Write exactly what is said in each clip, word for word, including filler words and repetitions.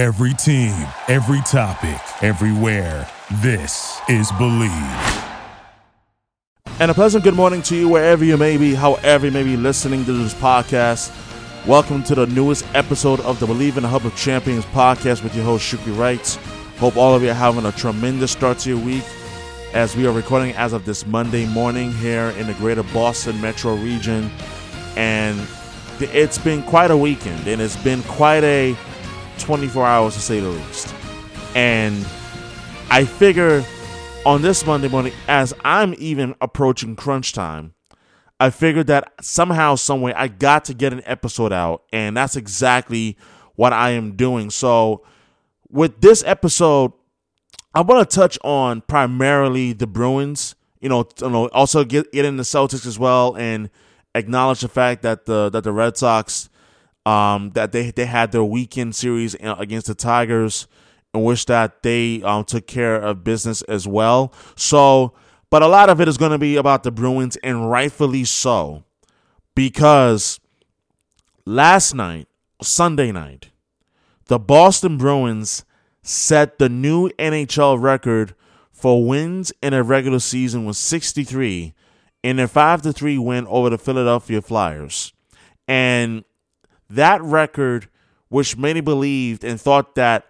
Every team, every topic, everywhere. This is Bleav. And a pleasant good morning to you wherever you may be, however you may be listening to this podcast. Welcome to the newest episode of the Bleav in the Hub of Champions podcast with your host, Shukri Wright. Hope all of you are having a tremendous start to your week as we are recording as of this Monday morning here in the greater Boston metro region. And it's been quite a weekend, and it's been quite a twenty-four hours to say the least. And I figure on this Monday morning, as I'm even approaching crunch time, I figured that somehow, someway, I got to get an episode out, and that's exactly what I am doing. So with this episode, I want to touch on primarily the Bruins, you know, you know also get, get in the Celtics as well, and acknowledge the fact that the that the Red Sox, um, that they they had their weekend series against the Tigers, in which that they um, took care of business as well. So, but a lot of it is going to be about the Bruins, and rightfully so, because last night, Sunday night, the Boston Bruins set the new N H L record for wins in a regular season with sixty-three in their five to three win over the Philadelphia Flyers. And that record, which many believed and thought that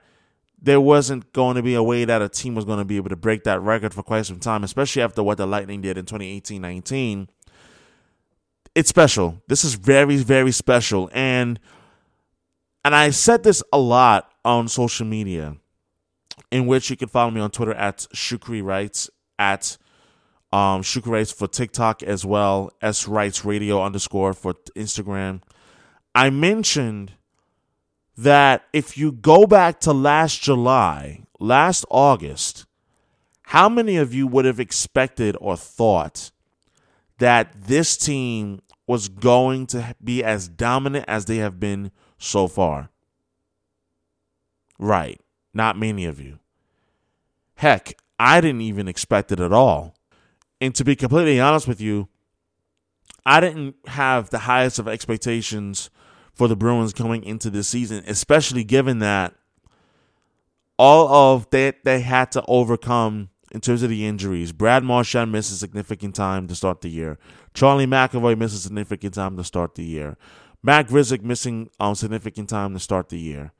there wasn't going to be a way that a team was going to be able to break that record for quite some time, especially after what the Lightning did in twenty eighteen nineteen. It's special. This is very, very special. And and I said this a lot on social media, in which you can follow me on Twitter at Shukri Wright, at um, Shukri Wright for TikTok as well, S Wrights Radio underscore for Instagram. I mentioned that if you go back to last July, last August, how many of you would have expected or thought that this team was going to be as dominant as they have been so far? Right. Not many of you. Heck, I didn't even expect it at all. And to be completely honest with you, I didn't have the highest of expectations for the Bruins coming into this season, especially given that all of that they had to overcome in terms of the injuries. Brad Marchand missed a significant time to start the year. Charlie McAvoy missed a significant time to start the year. Matt Grzelcyk missing um, significant time to start the year.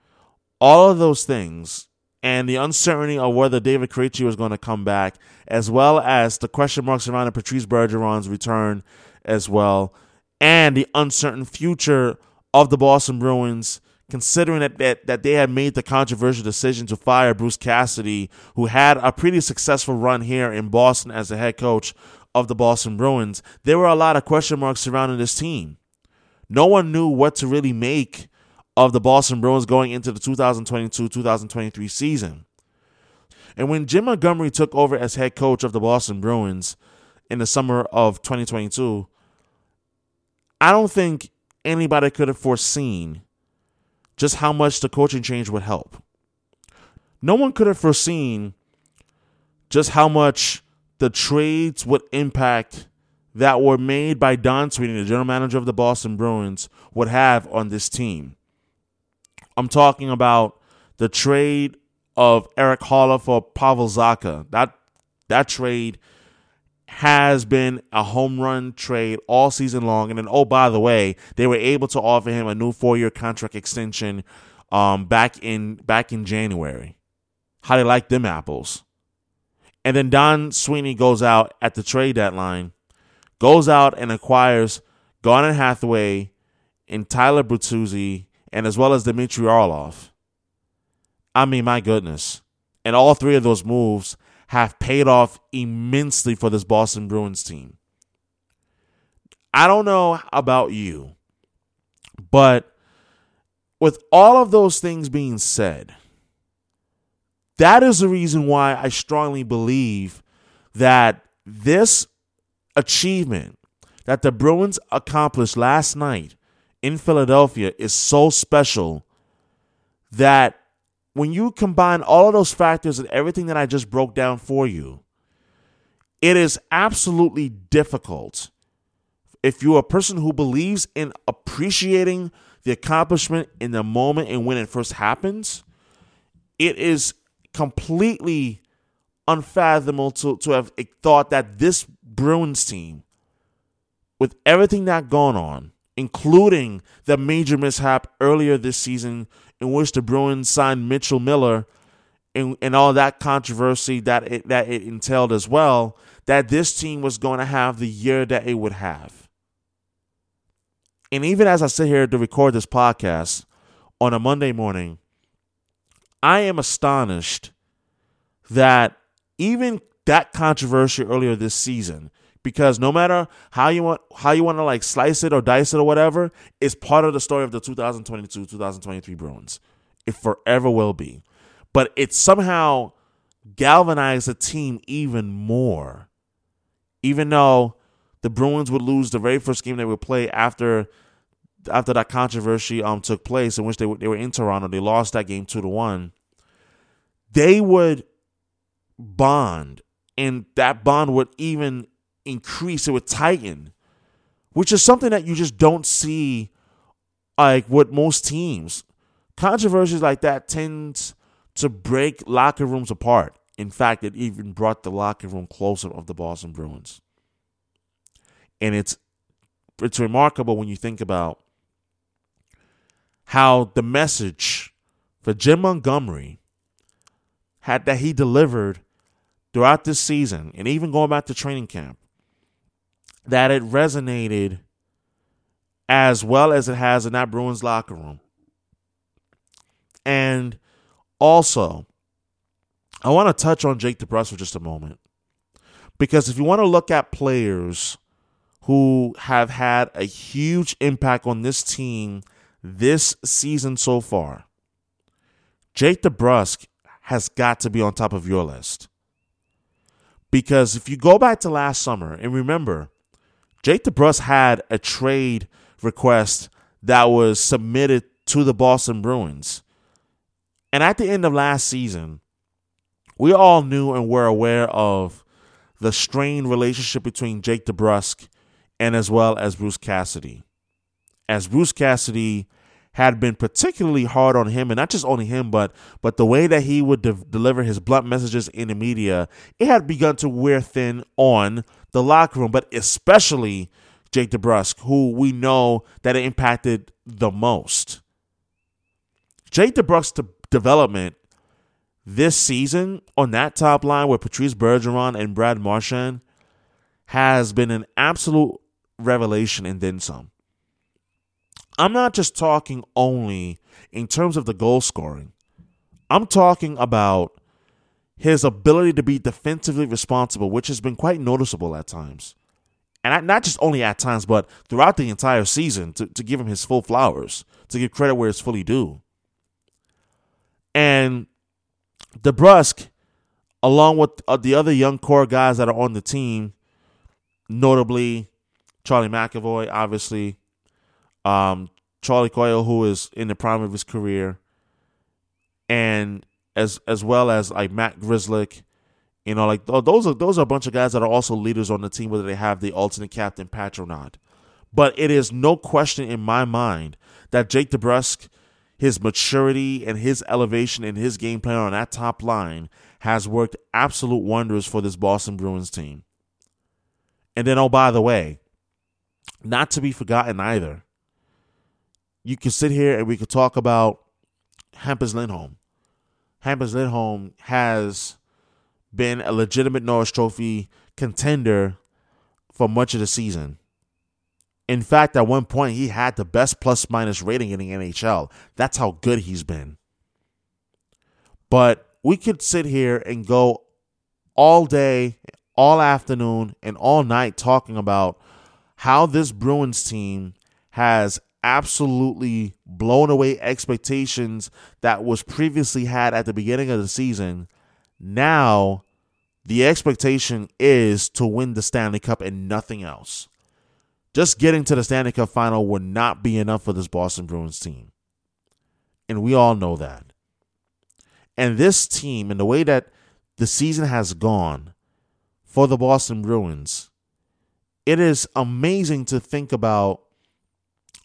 All of those things, and the uncertainty of whether David Krejci was going to come back, as well as the question marks around Patrice Bergeron's return as well, and the uncertain future of the Boston Bruins, considering that, that that they had made the controversial decision to fire Bruce Cassidy, who had a pretty successful run here in Boston as the head coach of the Boston Bruins. There were a lot of question marks surrounding this team. No one knew what to really make of the Boston Bruins going into the twenty twenty-two twenty twenty-three season. And when Jim Montgomery took over as head coach of the Boston Bruins in the summer of twenty twenty-two, I don't think anybody could have foreseen just how much the coaching change would help. No one could have foreseen just how much the trades would impact that were made by Don Sweeney, the general manager of the Boston Bruins, would have on this team. I'm talking about the trade of Erik Haula for Pavel Zacha. That, that trade has been a home run trade all season long. And then, oh, by the way, they were able to offer him a new four-year contract extension um, back in back in January. How they like them apples. And then Don Sweeney goes out at the trade deadline, goes out and acquires Garnet Hathaway and Tyler Bertuzzi, and as well as Dmitry Orlov. I mean, my goodness. And all three of those moves have paid off immensely for this Boston Bruins team. I don't know about you, but with all of those things being said, that is the reason why I strongly Bleav that this achievement that the Bruins accomplished last night in Philadelphia is so special that when you combine all of those factors and everything that I just broke down for you, it is absolutely difficult, if you're a person who Bleav in appreciating the accomplishment in the moment and when it first happens, it is completely unfathomable to, to have thought that this Bruins team, with everything that gone on, including the major mishap earlier this season in which the Bruins signed Mitchell Miller and, and all that controversy that it, that it entailed as well, that this team was going to have the year that it would have. And even as I sit here to record this podcast on a Monday morning, I am astonished that even that controversy earlier this season, because no matter how you want how you want to like slice it or dice it or whatever, it's part of the story of the twenty twenty-two twenty twenty-three Bruins. It forever will be. But it somehow galvanized the team even more, even though the Bruins would lose the very first game they would play after after that controversy um took place, in which they were, they were in Toronto. They lost that game two to one. They would bond, and that bond would even increase. It would tighten, which is something that you just don't see, like, with most teams. Controversies like that tend to break locker rooms apart. In fact, it even brought the locker room closer of the Boston Bruins. And it's it's remarkable when you think about how the message for Jim Montgomery had that he delivered throughout this season, and even going back to training camp, that it resonated as well as it has in that Bruins locker room. And also, I want to touch on Jake DeBrusk for just a moment, because if you want to look at players who have had a huge impact on this team this season so far, Jake DeBrusk has got to be on top of your list. Because if you go back to last summer, and remember, Jake DeBrusk had a trade request that was submitted to the Boston Bruins. And at the end of last season, we all knew and were aware of the strained relationship between Jake DeBrusk and as well as Bruce Cassidy, as Bruce Cassidy had been particularly hard on him, and not just on him, but but the way that he would de- deliver his blunt messages in the media. It had begun to wear thin on the locker room, but especially Jake DeBrusk, who we know that it impacted the most. Jake DeBrusk's de- development this season on that top line with Patrice Bergeron and Brad Marchand has been an absolute revelation and then some. I'm not just talking only in terms of the goal scoring. I'm talking about his ability to be defensively responsible, which has been quite noticeable at times. And not just only at times, but throughout the entire season, to, to give him his full flowers, to give credit where it's fully due. And DeBrusk, along with the other young core guys that are on the team, notably Charlie McAvoy, obviously, Um, Charlie Coyle, who is in the prime of his career, and as as well as like Matt Grzelcyk, you know, like th- those are those are a bunch of guys that are also leaders on the team, whether they have the alternate captain patch or not. But it is no question in my mind that Jake DeBrusk, his maturity and his elevation and his game plan on that top line has worked absolute wonders for this Boston Bruins team. And then, oh, by the way, not to be forgotten either, you can sit here and we could talk about Hampus Lindholm. Hampus Lindholm has been a legitimate Norris Trophy contender for much of the season. In fact, at one point, he had the best plus-minus rating in the N H L. That's how good he's been. But we could sit here and go all day, all afternoon, and all night talking about how this Bruins team has absolutely blown away expectations that was previously had at the beginning of the season. Now, the expectation is to win the Stanley Cup and nothing else. Just getting to the Stanley Cup final would not be enough for this Boston Bruins team. And we all know that. And this team, and the way that the season has gone for the Boston Bruins, it is amazing to think about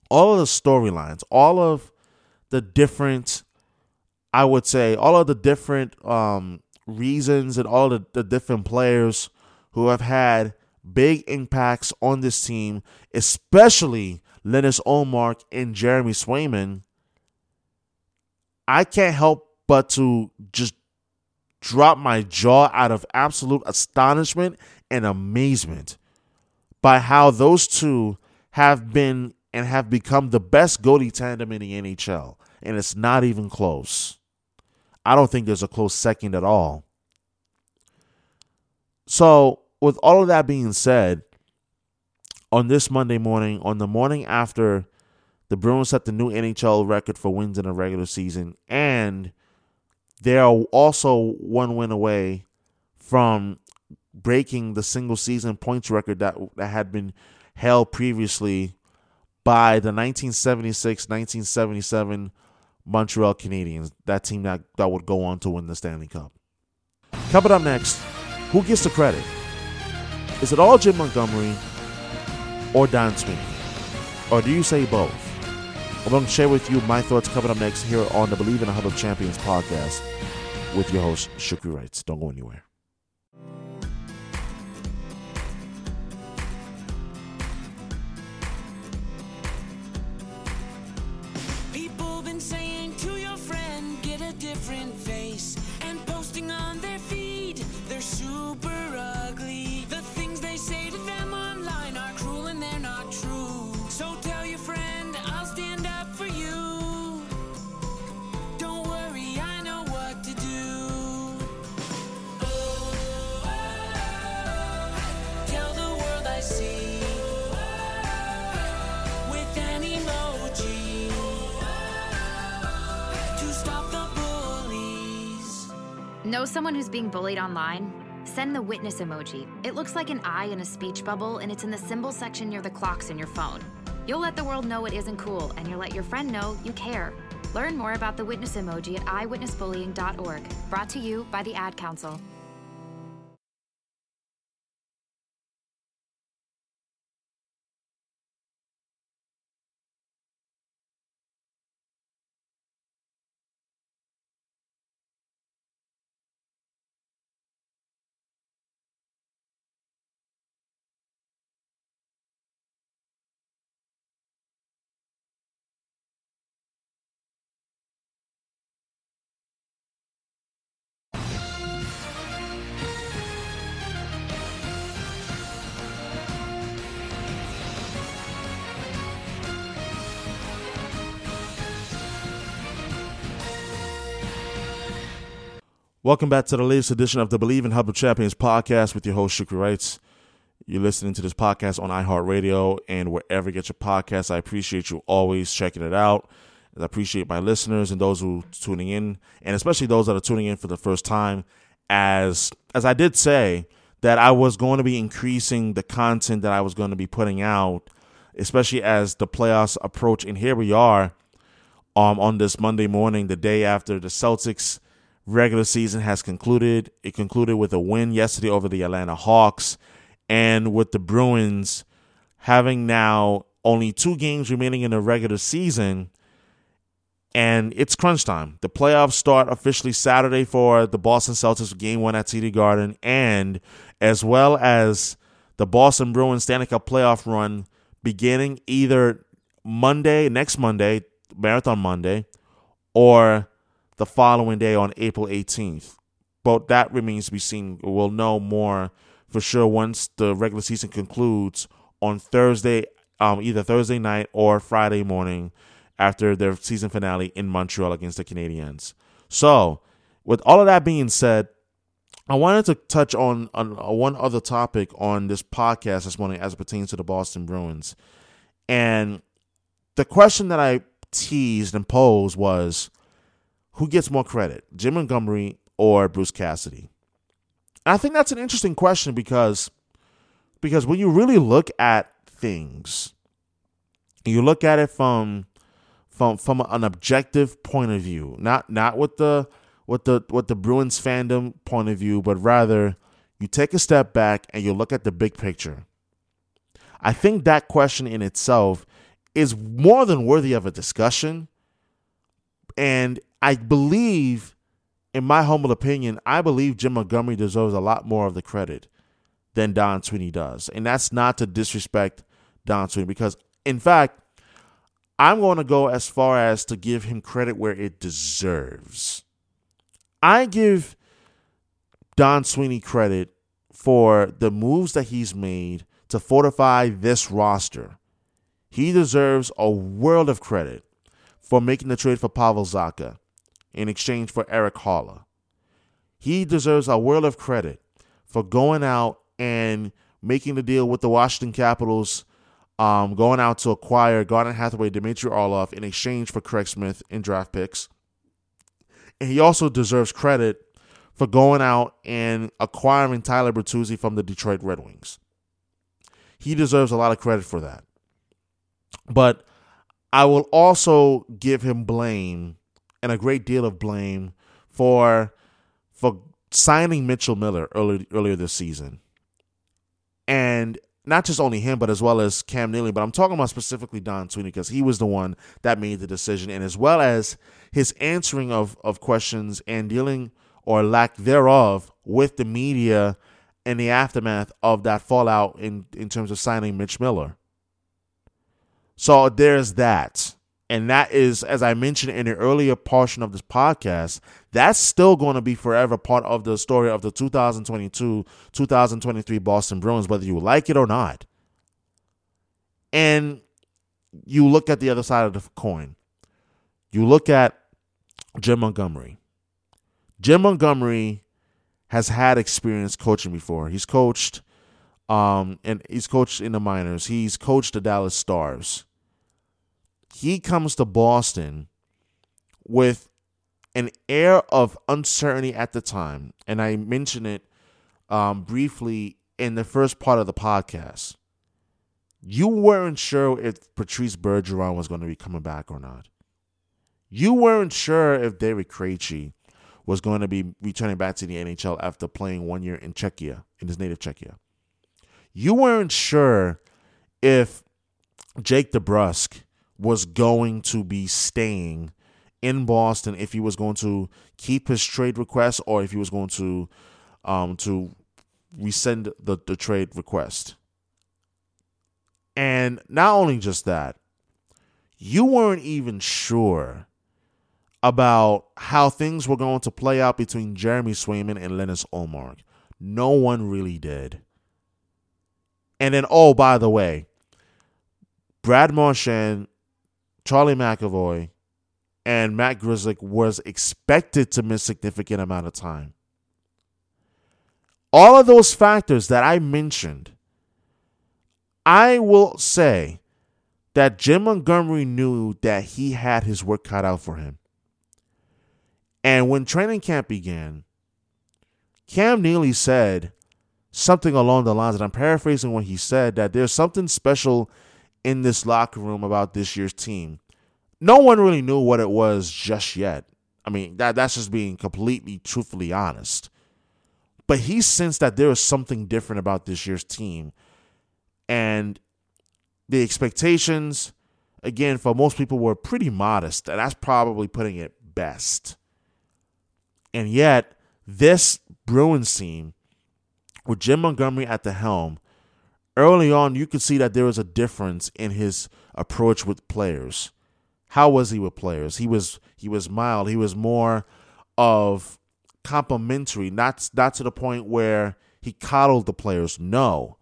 all of the storylines, all of the different I would say all of the different um, reasons and all the, the different players who have had big impacts on this team, especially Linus Ullmark and Jeremy Swayman, I can't help but to just drop my jaw out of absolute astonishment and amazement by how those two have been and have become the best goalie tandem in the N H L. And it's not even close. I don't think there's a close second at all. So, with all of that being said, on this Monday morning, on the morning after the Bruins set the new N H L record for wins in a regular season, and they are also one win away from breaking the single season points record that, that had been held previously by the nineteen seventy-six nineteen seventy-seven Montreal Canadiens, that team that, that would go on to win the Stanley Cup. Coming up next, who gets the credit? Is it all Jim Montgomery or Don Sweeney? Or do you say both? I'm going to share with you my thoughts coming up next here on the Bleav in the Hub of Champions podcast with your host, Shukri Wright. Don't go anywhere. People been saying to your friend, get a different face, and posting on their feed, they're super ugly. The things they say to them online are cruel and they're not true. So tell your friend, I'll stand up for you. Don't worry, I know what to do. Oh, oh, oh. Tell the world I see. Know someone who's being bullied online? Send the witness emoji. It looks like an eye in a speech bubble, and it's in the symbol section near the clocks in your phone. You'll let the world know it isn't cool, and you'll let your friend know you care. Learn more about the witness emoji at eyewitness bullying dot org. Brought to you by the Ad Council. Welcome back to the latest edition of the Bleav in Hub of Champions podcast with your host, Shukri Wright. You're listening to this podcast on iHeartRadio and wherever you get your podcasts. I appreciate you always checking it out. I appreciate my listeners and those who are tuning in, and especially those that are tuning in for the first time. As, as I did say that I was going to be increasing the content that I was going to be putting out, especially as the playoffs approach. And here we are um, on this Monday morning, the day after the Celtics regular season has concluded. It concluded with a win yesterday over the Atlanta Hawks, and with the Bruins having now only two games remaining in the regular season, and it's crunch time. The playoffs start officially Saturday for the Boston Celtics, game one at T D Garden, and as well as the Boston Bruins Stanley Cup playoff run beginning either Monday, next Monday, Marathon Monday, or the following day on April eighteenth. But that remains to be seen. We'll know more for sure once the regular season concludes on Thursday, um, either Thursday night or Friday morning after their season finale in Montreal against the Canadiens. So with all of that being said, I wanted to touch on, on one other topic on this podcast this morning as it pertains to the Boston Bruins. And the question that I teased and posed was, who gets more credit, Jim Montgomery or Bruce Cassidy? And I think that's an interesting question because, because when you really look at things, you look at it from from from an objective point of view, not not with the with the with the Bruins fandom point of view, but rather you take a step back and you look at the big picture. I think that question in itself is more than worthy of a discussion, and I Bleav, in my humble opinion, I Bleav Jim Montgomery deserves a lot more of the credit than Don Sweeney does. And that's not to disrespect Don Sweeney, because, in fact, I'm going to go as far as to give him credit where it deserves. I give Don Sweeney credit for the moves that he's made to fortify this roster. He deserves a world of credit for making the trade for Pavel Zacha in exchange for Erik Haula. He deserves a world of credit for going out and making the deal with the Washington Capitals, um, going out to acquire Garnet Hathaway, Dmitry Orlov in exchange for Craig Smith in draft picks. And he also deserves credit for going out and acquiring Tyler Bertuzzi from the Detroit Red Wings. He deserves a lot of credit for that. But I will also give him blame, and a great deal of blame, for for signing Mitchell Miller early, earlier this season. And not just only him, but as well as Cam Neely. But I'm talking about specifically Don Sweeney, because he was the one that made the decision. And as well as his answering of, of questions and dealing, or lack thereof, with the media and the aftermath of that fallout in, in terms of signing Mitch Miller. So there's that. And that is, as I mentioned in the earlier portion of this podcast, that's still going to be forever part of the story of the twenty twenty-two twenty twenty-three Boston Bruins, whether you like it or not. And you look at the other side of the coin. You look at Jim Montgomery. Jim Montgomery has had experience coaching before. He's coached um, and he's coached in the minors. He's coached the Dallas Stars. He comes to Boston with an air of uncertainty at the time. And I mentioned it um, briefly in the first part of the podcast. You weren't sure if Patrice Bergeron was going to be coming back or not. You weren't sure if David Krejci was going to be returning back to the N H L after playing one year in Czechia, in his native Czechia. You weren't sure if Jake DeBrusk was going to be staying in Boston, if he was going to keep his trade request or if he was going to um, to rescind the, the trade request. And not only just that, you weren't even sure about how things were going to play out between Jeremy Swayman and Linus Ullmark. No one really did. And then, oh, by the way, Brad Marchand, Charlie McAvoy, and Matt Grzelcyk was expected to miss a significant amount of time. All of those factors that I mentioned, I will say that Jim Montgomery knew that he had his work cut out for him. And when training camp began, Cam Neely said something along the lines, and I'm paraphrasing what he said, that there's something special in this locker room about this year's team. No one really knew what it was just yet. I mean, that that's just being completely, truthfully honest. But he sensed that there was something different about this year's team. And the expectations, again, for most people were pretty modest, and that's probably putting it best. And yet, this Bruins team, with Jim Montgomery at the helm, early on, you could see that there was a difference in his approach with players. How was he with players? He was he was mild. He was more of complimentary, not, not to the point where he coddled the players, no.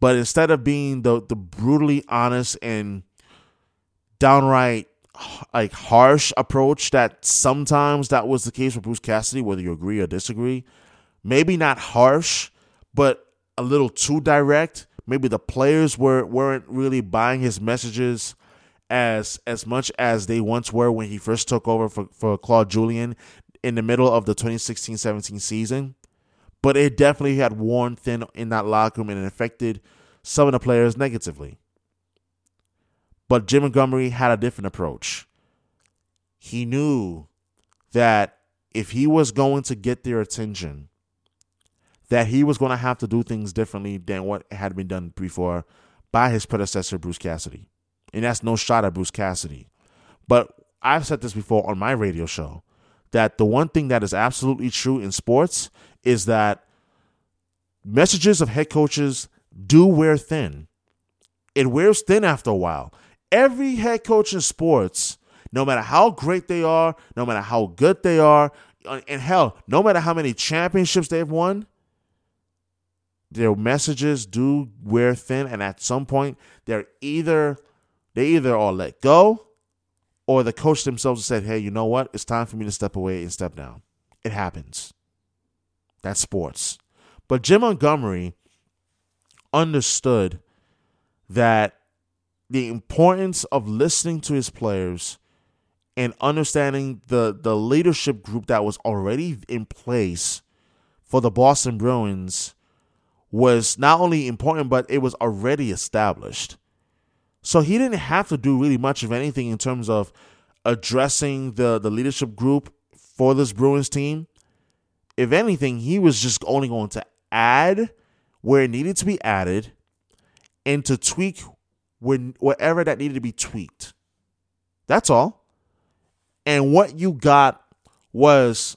But instead of being the, the brutally honest and downright like harsh approach that sometimes that was the case with Bruce Cassidy, whether you agree or disagree, maybe not harsh, but a little too direct. Maybe the players were, weren't really buying his messages as as much as they once were when he first took over for, for Claude Julien in the middle of the twenty sixteen seventeen season. But it definitely had worn thin in that locker room, and it affected some of the players negatively. But Jim Montgomery had a different approach. He knew that if he was going to get their attention, that he was going to have to do things differently than what had been done before by his predecessor, Bruce Cassidy. And that's no shot at Bruce Cassidy. But I've said this before on my radio show. that the one thing that is absolutely true in sports is that messages of head coaches do wear thin. It wears thin after a while. Every head coach in sports, no matter how great they are, no matter how good they are, and hell, no matter how many championships they've won, their messages do wear thin, and at some point, they're either they either are let go, or the coach themselves said, "Hey, you know what? It's time for me to step away and step down." It happens. That's sports. But Jim Montgomery understood that the importance of listening to his players and understanding the, the leadership group that was already in place for the Boston Bruins was not only important, but it was already established. So he didn't have to do really much of anything in terms of addressing the, the leadership group for this Bruins team. If anything, he was just only going to add where it needed to be added and to tweak when, wherever that needed to be tweaked. That's all. And what you got was,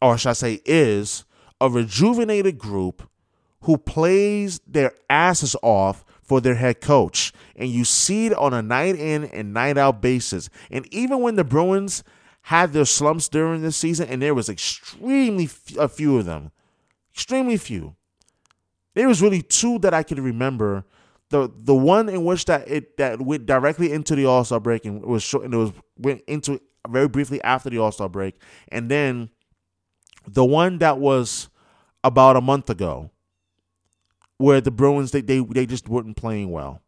or should I say is, a rejuvenated group who plays their asses off for their head coach. And you see it on a night in and night out basis. And even when the Bruins had their slumps during this season, and there was extremely f- a few of them, extremely few. There was really two that I could remember. The the one in which that it that went directly into the All-Star break and was short, and it was went into very briefly after the All-Star break. And then the one that was about a month ago, where the Bruins, they, they they just weren't playing well.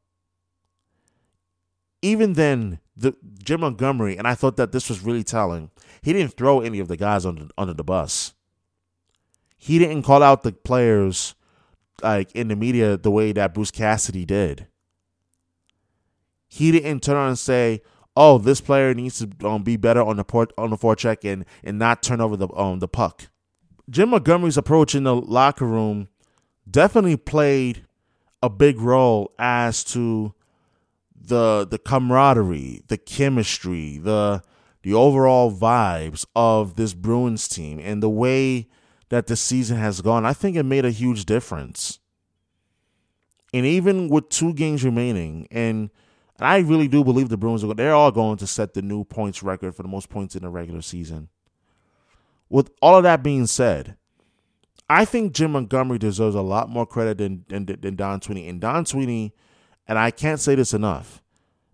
Even then, the Jim Montgomery, and I thought that this was really telling, he didn't throw any of the guys under, under the bus. He didn't call out the players like in the media the way that Bruce Cassidy did. He didn't turn on and say, "Oh, this player needs to um, be better on the port, on the forecheck and and not turn over the um the puck." Jim Montgomery's approach in the locker room definitely played a big role as to the the camaraderie, the chemistry, the the overall vibes of this Bruins team and the way that the season has gone. I think it made a huge difference. And even with two games remaining, and I really do Bleav the Bruins are they're all going to set the new points record for the most points in the regular season. With all of that being said, I think Jim Montgomery deserves a lot more credit than, than than Don Sweeney. And Don Sweeney, and I can't say this enough,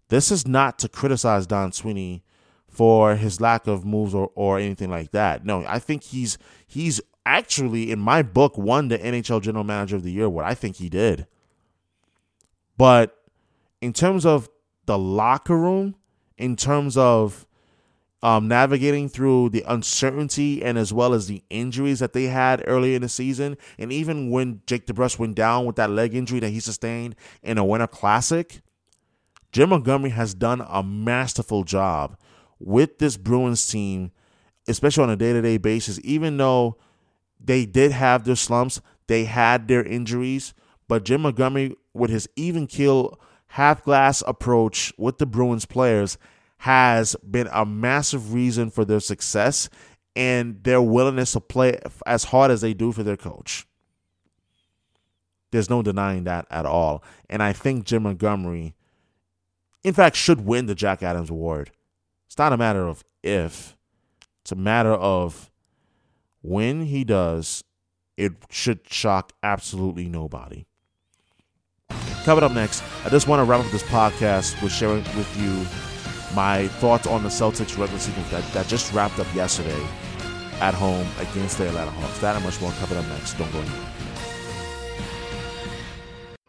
this is not to criticize Don Sweeney for his lack of moves or, or anything like that. No, I think he's he's actually, in my book, won the N H L General Manager of the Year, what I think he did. But in terms of the locker room, in terms of Um, navigating through the uncertainty and as well as the injuries that they had earlier in the season, and even when Jake DeBrusk went down with that leg injury that he sustained in a Winter Classic, Jim Montgomery has done a masterful job with this Bruins team, especially on a day-to-day basis. Even though they did have their slumps, they had their injuries, but Jim Montgomery, with his even-keel, half-glass approach with the Bruins players, has been a massive reason for their success and their willingness to play as hard as they do for their coach. There's no denying that at all. And I think Jim Montgomery, in fact, should win the Jack Adams Award. It's not a matter of if. It's a matter of when he does, it should shock absolutely nobody. Coming up next, I just want to wrap up this podcast with sharing with you my thoughts on the Celtics regular season that, that just wrapped up yesterday at home against the Atlanta Hawks. That and much more coming up next. Don't go anywhere.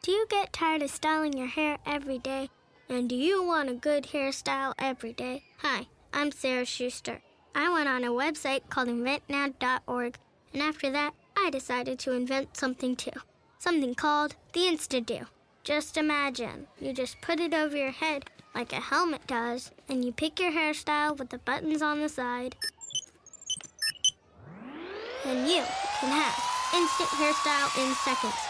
Do you get tired of styling your hair every day? And do you want a good hairstyle every day? Hi, I'm Sarah Schuster. I went on a website called invent now dot org, and after that, I decided to invent something too. Something called the Insta-Do. Just imagine, you just put it over your head like a helmet does, and you pick your hairstyle with the buttons on the side. And you can have instant hairstyle in seconds.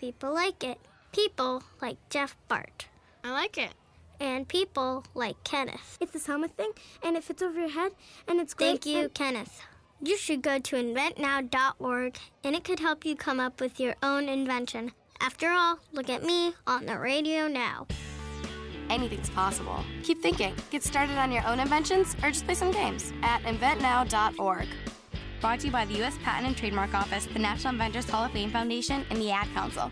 People like it. People like Jeff Bart. I like it. and people like Kenneth. It's this helmet thing, and it fits over your head, and it's great. Thank you, and- Kenneth. You should go to invent now dot org, and it could help you come up with your own invention. After all, look at me on the radio now. Anything's possible. Keep thinking. Get started on your own inventions or just play some games at invent now dot org. Brought to you by the U S Patent and Trademark Office, the National Inventors Hall of Fame Foundation, and the Ad Council.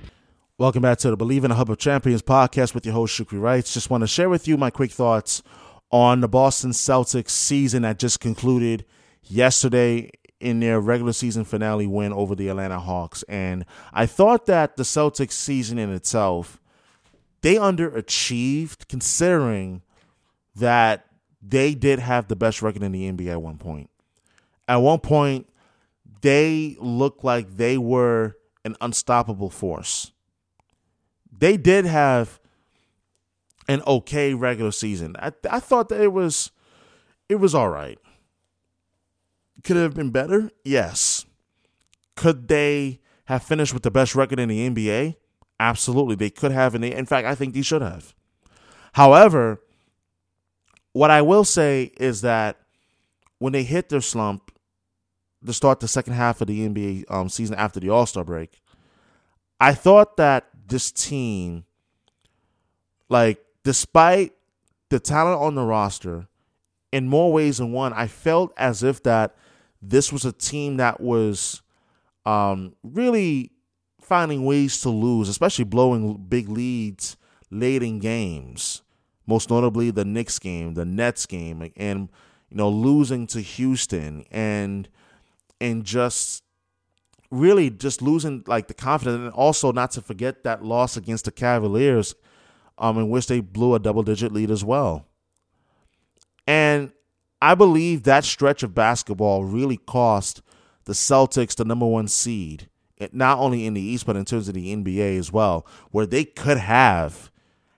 Welcome back to the Bleav in a Hub of Champions podcast with your host, Shukri Wright. Just want to share with you my quick thoughts on the Boston Celtics season that just concluded yesterday in their regular season finale win over the Atlanta Hawks. And I thought that the Celtics season in itself, they underachieved, considering that they did have the best record in the N B A at one point. At one point, they looked like they were an unstoppable force. They did have an okay regular season. I, I thought that it was, it was all right. Could it have been better? Yes. Could they have finished with the best record in the N B A? Absolutely. They could have. And they, in fact, I think they should have. However, what I will say is that when they hit their slump to start the second half of the N B A um, season after the All-Star break, I thought that this team, like, despite the talent on the roster, in more ways than one, I felt as if that this was a team that was um, really finding ways to lose, especially blowing big leads late in games, most notably the Knicks game, the Nets game, and, you know, losing to Houston and and just really just losing, like, the confidence. And also not to forget that loss against the Cavaliers, um, in which they blew a double-digit lead as well. And I Bleav that stretch of basketball really cost the Celtics the number one seed, not only in the East, but in terms of the N B A as well, where they could have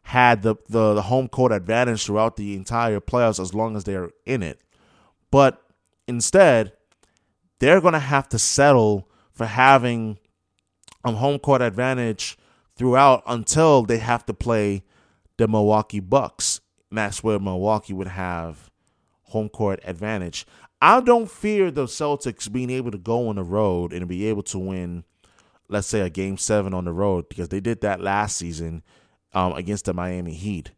had the, the, the home court advantage throughout the entire playoffs as long as they're in it. But instead, they're going to have to settle for having a home court advantage throughout until they have to play the Milwaukee Bucks. And that's where Milwaukee would have home court advantage. I don't fear the Celtics being able to go on the road and be able to win, let's say, a game seven on the road, because they did that last season um, against the Miami Heat.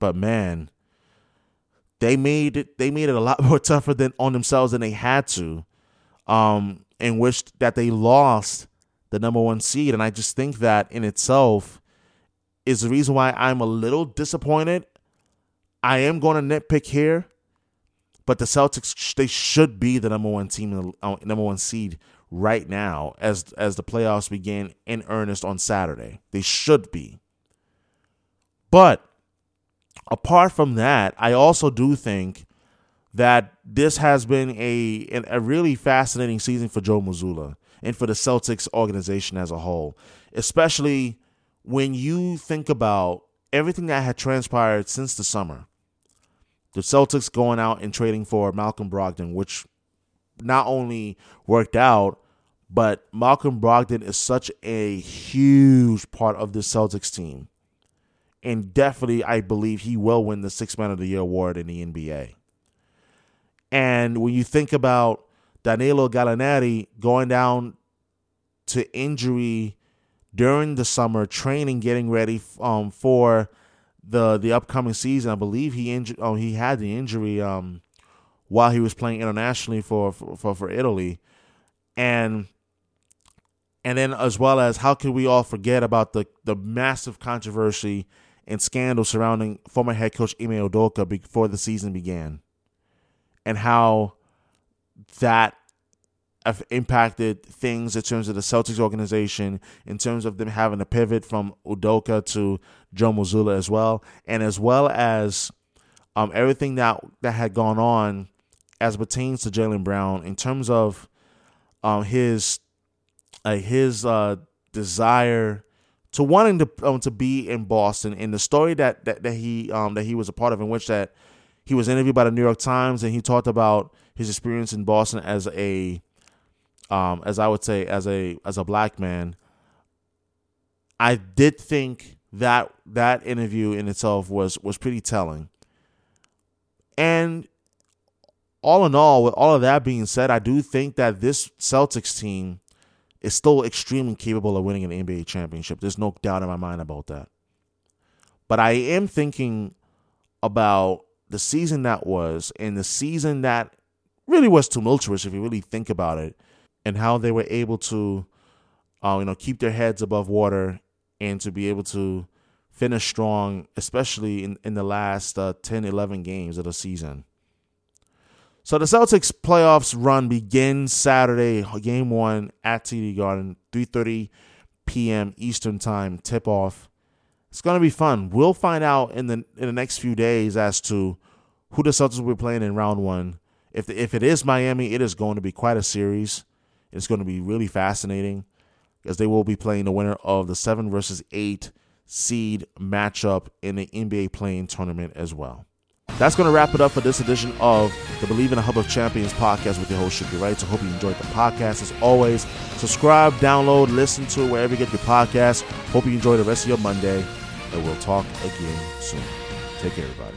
But, man, they made it they made it a lot more tougher than on themselves than they had to, um, in which that they lost the number one seed. And I just think that in itself is the reason why I'm a little disappointed. I am going to nitpick here, but the Celtics, they should be the number one team, number one seed right now as as the playoffs begin in earnest on Saturday. They should be. But apart from that, I also do think that this has been a a really fascinating season for Joe Mazzulla and for the Celtics organization as a whole, especially when you think about everything that had transpired since the summer. The Celtics going out and trading for Malcolm Brogdon, which not only worked out, but Malcolm Brogdon is such a huge part of the Celtics team. And definitely, I Bleav he will win the Sixth Man of the Year award in the N B A. And when you think about Danilo Gallinari going down to injury during the summer training, getting ready um, for the the upcoming season, I Bleav he inju- oh, he had the injury um, while he was playing internationally for for, for Italy, and and then as well as how can we all forget about the the massive controversy and scandal surrounding former head coach Ime Udoka before the season began, and how that have impacted things in terms of the Celtics organization, in terms of them having to pivot from Udoka to Joe Mazzulla as well, and as well as um, everything that that had gone on as pertains to Jaylen Brown in terms of um, his uh, his uh, desire to wanting to um, to be in Boston, and the story that that, that he um, that he was a part of, in which that he was interviewed by the New York Times, and he talked about his experience in Boston as a Um, as I would say, as a as a black man. I did think that that interview in itself was was pretty telling. And all in all, with all of that being said, I do think that this Celtics team is still extremely capable of winning an N B A championship. There's no doubt in my mind about that. But I am thinking about the season that was, and the season that really was tumultuous, if you really think about it, and how they were able to, uh, you know, keep their heads above water and to be able to finish strong, especially in, in the last uh, ten, eleven games of the season. So the Celtics playoffs run begins Saturday, game one at T D Garden, three thirty p.m. Eastern time, tip off. It's going to be fun. We'll find out in the in the next few days as to who the Celtics will be playing in round one. If the, if it is Miami, it is going to be quite a series. It's going to be really fascinating because they will be playing the winner of the seven versus eight seed matchup in the N B A play-in tournament as well. That's going to wrap it up for this edition of the Bleav in the Hub of Champions podcast with your host, Shukri Wright. So hope you enjoyed the podcast. As always, subscribe, download, listen to it wherever you get your podcast. Hope you enjoy the rest of your Monday. And we'll talk again soon. Take care, everybody.